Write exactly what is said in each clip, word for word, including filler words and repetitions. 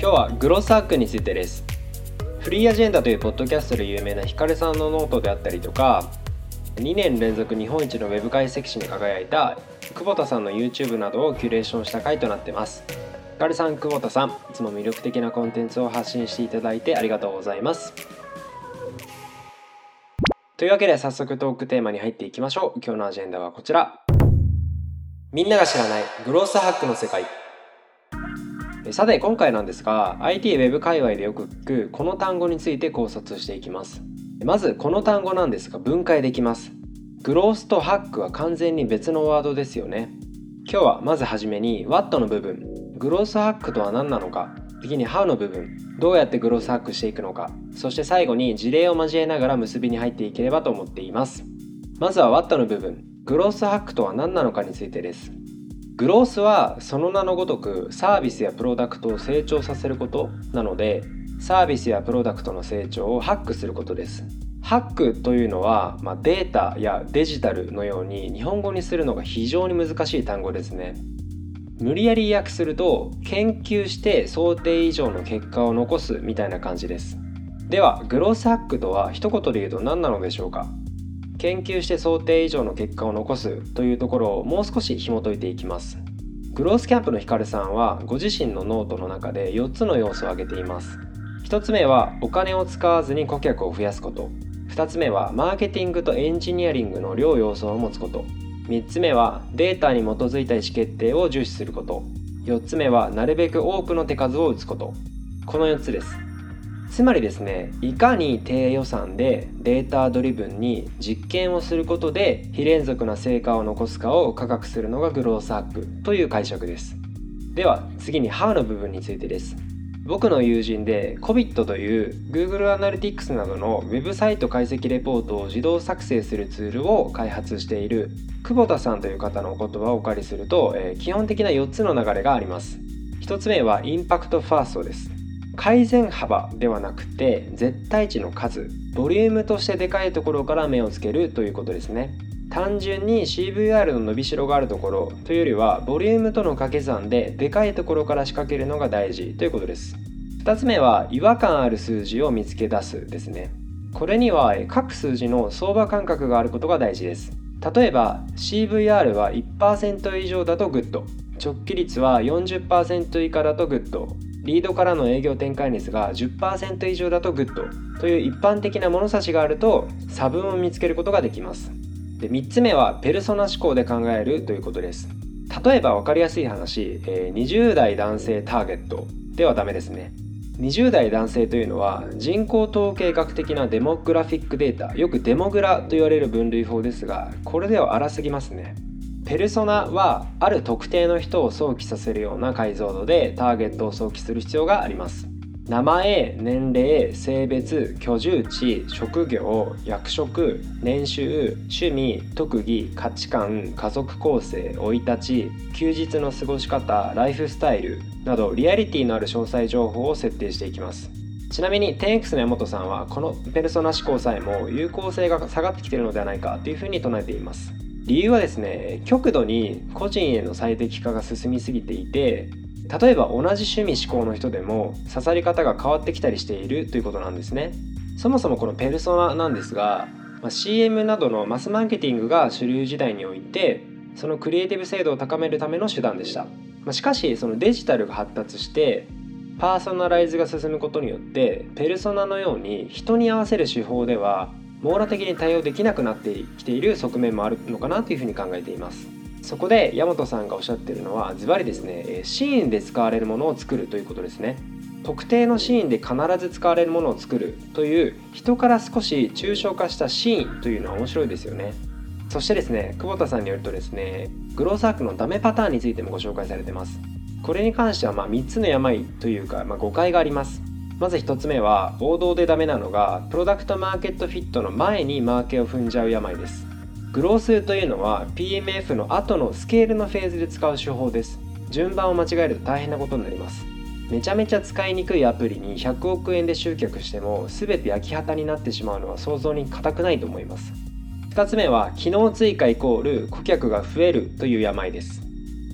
今日はグロスハックについてです。フリーアジェンダというポッドキャストで有名なヒカルさんのノートであったりとか、にねん連続日本一のウェブ解析士に輝いた久保田さんの YouTube などをキュレーションした回となってます。ヒカルさん、久保田さん、いつも魅力的なコンテンツを発信していただいてありがとうございます。というわけで早速トークテーマに入っていきましょう。今日のアジェンダはこちら。みんなが知らないグロスハックの世界。さて今回なんですが、 アイティー ウェブ界隈でよく聞くこの単語について考察していきます。まずこの単語なんですが、分解できます。グロースとハックは完全に別のワードですよね。今日はまずはじめに What の部分、グロースハックとは何なのか、次に How の部分、どうやってグロースハックしていくのか、そして最後に事例を交えながら結びに入っていければと思っています。まずは What の部分、グロースハックとは何なのかについてです。グロースはその名のごとくサービスやプロダクトを成長させることなので、サービスやプロダクトの成長をハックすることです。ハックというのは、まあ、データやデジタルのように日本語にするのが非常に難しい単語ですね。無理やり訳すると、研究して想定以上の結果を残すみたいな感じです。ではグロースハックとは一言で言うと何なのでしょうか。研究して想定以上の結果を残すというところをもう少し紐解いていきます。グロースキャンプのヒカルさんはご自身のノートの中でよっつの要素を挙げています。ひとつめはお金を使わずに顧客を増やすこと、ふたつめはマーケティングとエンジニアリングの両要素を持つこと、みっつめはデータに基づいた意思決定を重視すること、よっつめはなるべく多くの手数を打つこと、このよっつです。つまりですね、いかに低予算でデータドリブンに実験をすることで非連続な成果を残すかを科学するのがグロースハックという解釈です。では次に How の部分についてです。僕の友人で Kobit という Google アナリティクスなどのウェブサイト解析レポートを自動作成するツールを開発している久保田さんという方の言葉をお借りすると、えー、基本的なよっつの流れがあります。ひとつめはインパクトファーストです。改善幅ではなくて絶対値の数、ボリュームとしてでかいところから目をつけるということですね。単純に シーブイアール の伸びしろがあるところというよりは、ボリュームとの掛け算ででかいところから仕掛けるのが大事ということです。ふたつめは違和感ある数字を見つけ出すですね。これには各数字の相場感覚があることが大事です。例えば シーブイアール は いちパーセント 以上だとグッド、直帰率は よんじゅっパーセント 以下だとグッド、リードからの営業展開率が じゅっパーセント 以上だとグッドという一般的な物差しがあると差分を見つけることができます。でみっつめはペルソナ思考で考えるということです。例えば分かりやすい話、にじゅう代男性ターゲットではダメですね。にじゅう代男性というのは人口統計学的なデモグラフィックデータ、よくデモグラと言われる分類法ですが、これでは荒すぎますね。ペルソナはある特定の人を想起させるような解像度でターゲットを想起する必要があります。名前、年齢、性別、居住地、職業、役職、年収、趣味、特技、価値観、家族構成、生い立ち、休日の過ごし方、ライフスタイルなどリアリティのある詳細情報を設定していきます。ちなみに テンエックス の山本さんはこのペルソナ思考さえも有効性が下がってきているのではないかというふうに唱えています。理由はですね、極度に個人への最適化が進みすぎていて、例えば同じ趣味思考の人でも刺さり方が変わってきたりしているということなんですね。そもそもこのペルソナなんですが、まあ、シーエム などのマスマーケティングが主流時代において、そのクリエイティブ精度を高めるための手段でした。まあ、しかしそのデジタルが発達してパーソナライズが進むことによって、ペルソナのように人に合わせる手法では網羅的に対応できなくなってきている側面もあるのかなというふうに考えています。そこで大和さんがおっしゃっているのはズバリですね、シーンで使われるものを作るということですね。特定のシーンで必ず使われるものを作るという、人から少し抽象化したシーンというのは面白いですよね。そしてですね、久保田さんによるとですね、グロースハックのダメパターンについてもご紹介されています。これに関してはまあみっつの病というか、まあ、誤解があります。まずひとつめは王道でダメなのがプロダクトマーケットフィットの前にマーケを踏んじゃう病です。グロースというのは ピーエムエフ の後のスケールのフェーズで使う手法です。順番を間違えると大変なことになります。めちゃめちゃ使いにくいアプリにひゃくおくえんで集客しても全て焼き畑になってしまうのは想像に難くないと思います。ふたつめは機能追加イコール顧客が増えるという病です。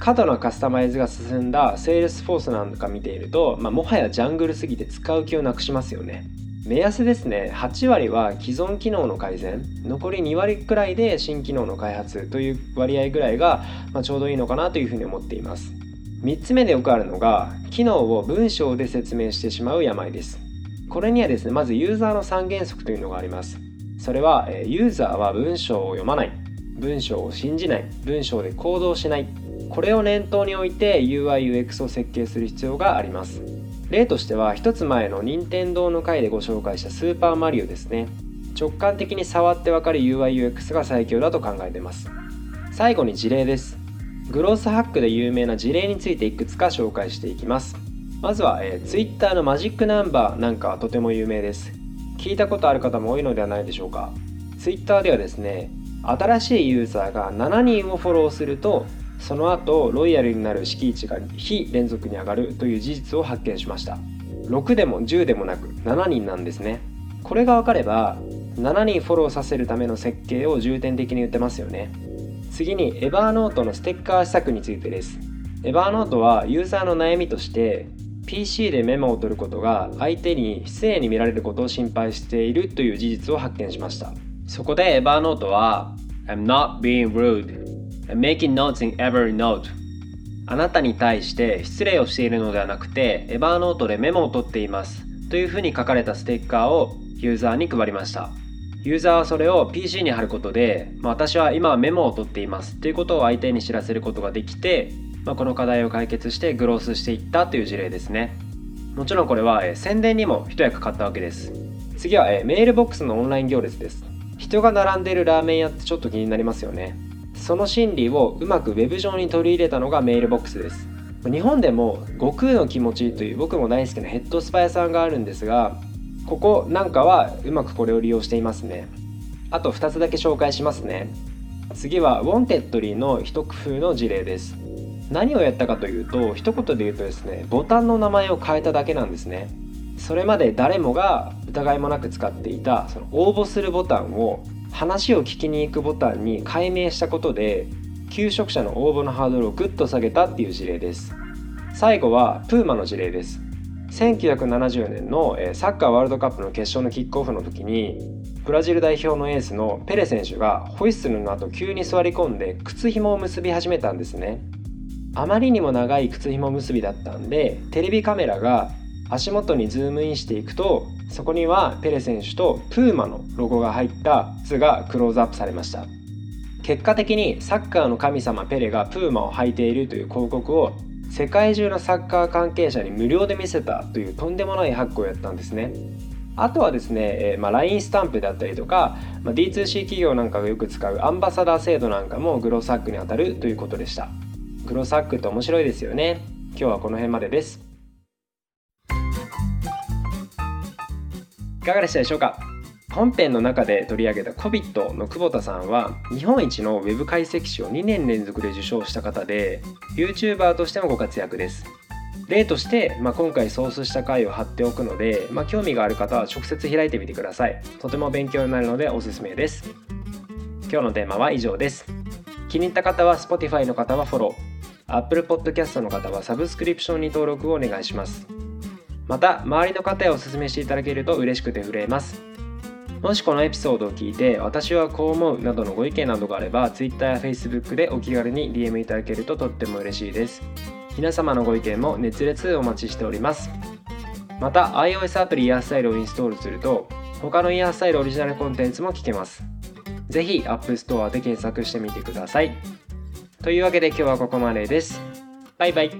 過度なカスタマイズが進んだセールスフォースなんか見ていると、まあ、もはやジャングルすぎて使う気をなくしますよね。目安ですね。はちわりは既存機能の改善、残りにわりくらいで新機能の開発という割合ぐらいが、まあ、ちょうどいいのかなというふうに思っています。みっつめでよくあるのが機能を文章で説明してしまう病です。これにはですね、まずユーザーの三原則というのがあります。それはユーザーは文章を読まない、文章を信じない、文章で行動しない、これを念頭に置いて ユーアイユーエックス を設計する必要があります。例としてはひとつまえの任天堂の回でご紹介したスーパーマリオですね。直感的に触ってわかる ユーアイユーエックス が最強だと考えています。最後に事例です。グロースハックで有名な事例についていくつか紹介していきます。まずは、えー、Twitter のマジックナンバーなんかはとても有名です。聞いたことある方も多いのではないでしょうか。 Twitter ではですね、新しいユーザーがななにんをフォローするとその後ロイヤルになる敷地が非連続に上がるという事実を発見しました。ろくでもじゅうでもなくななにんなんですね。これが分かればななにんフォローさせるための設計を重点的に打てますよね。次に Evernote のステッカー施策についてです。 Evernote はユーザーの悩みとして ピーシー でメモを取ることが相手に失礼に見られることを心配しているという事実を発見しました。そこで Evernote は I'm not being rude I'm making notes in Evernote あなたに対して失礼をしているのではなくて Evernote でメモを取っていますというふうに書かれたステッカーをユーザーに配りました。ユーザーはそれを ピーシー に貼ることで、まあ、私は今はメモを取っていますということを相手に知らせることができて、まあ、この課題を解決してグロースしていったという事例ですね。もちろんこれはえ宣伝にも一役買ったわけです。次はえメールボックスのオンライン行列です。人が並んでいるラーメン屋ってちょっと気になりますよね。その心理をうまくウェブ上に取り入れたのがメールボックスです。日本でも悟空の気持ちという僕も大好きなヘッドスパ屋さんがあるんですが、ここなんかはうまくこれを利用していますね。あとふたつだけ紹介しますね。次はウォンテッドリーの一工夫の事例です。何をやったかというと、一言で言うとですね、ボタンの名前を変えただけなんですね。それまで誰もが疑いもなく使っていたその応募するボタンを話を聞きに行くボタンに改名したことで求職者の応募のハードルをぐっと下げたっていう事例です。最後はプーマの事例です。せんきゅうひゃくななじゅうねんのサッカーワールドカップの決勝のキックオフの時にブラジル代表のエースのペレ選手がホイッスルの後急に座り込んで靴紐を結び始めたんですね。あまりにも長い靴紐結びだったんでテレビカメラが足元にズームインしていくと、そこにはペレ選手とプーマのロゴが入った靴がクローズアップされました。結果的にサッカーの神様ペレがプーマを履いているという広告を世界中のサッカー関係者に無料で見せたというとんでもないハックをやったんですね。あとはですね、まあ、ライン スタンプだったりとか、まあ、ディーツーシー 企業なんかがよく使うアンバサダー制度なんかもグロスハックに当たるということでした。グロスハックって面白いですよね。今日はこの辺までです。いかがでしたでしょうか。本編の中で取り上げた Kobit の久保田さんは日本一の Web 解析賞をにねんれんぞくで受賞した方で YouTuber としてもご活躍です。例として、まあ、今回ソースした回を貼っておくので、まあ、興味がある方は直接開いてみてください。とても勉強になるのでおすすめです。今日のテーマは以上です。気に入った方は Spotify の方はフォロー、 Apple Podcast の方はサブスクリプションに登録をお願いします。また周りの方へお勧めしていただけると嬉しくて震えます。もしこのエピソードを聞いて私はこう思うなどのご意見などがあれば Twitter や Facebook でお気軽に ディーエム いただけるととっても嬉しいです。皆様のご意見も熱烈お待ちしております。また iOS アプリイヤースタイルをインストールすると他のイヤースタイルオリジナルコンテンツも聞けます。ぜひ App Store で検索してみてください。というわけで今日はここまでです。バイバイ。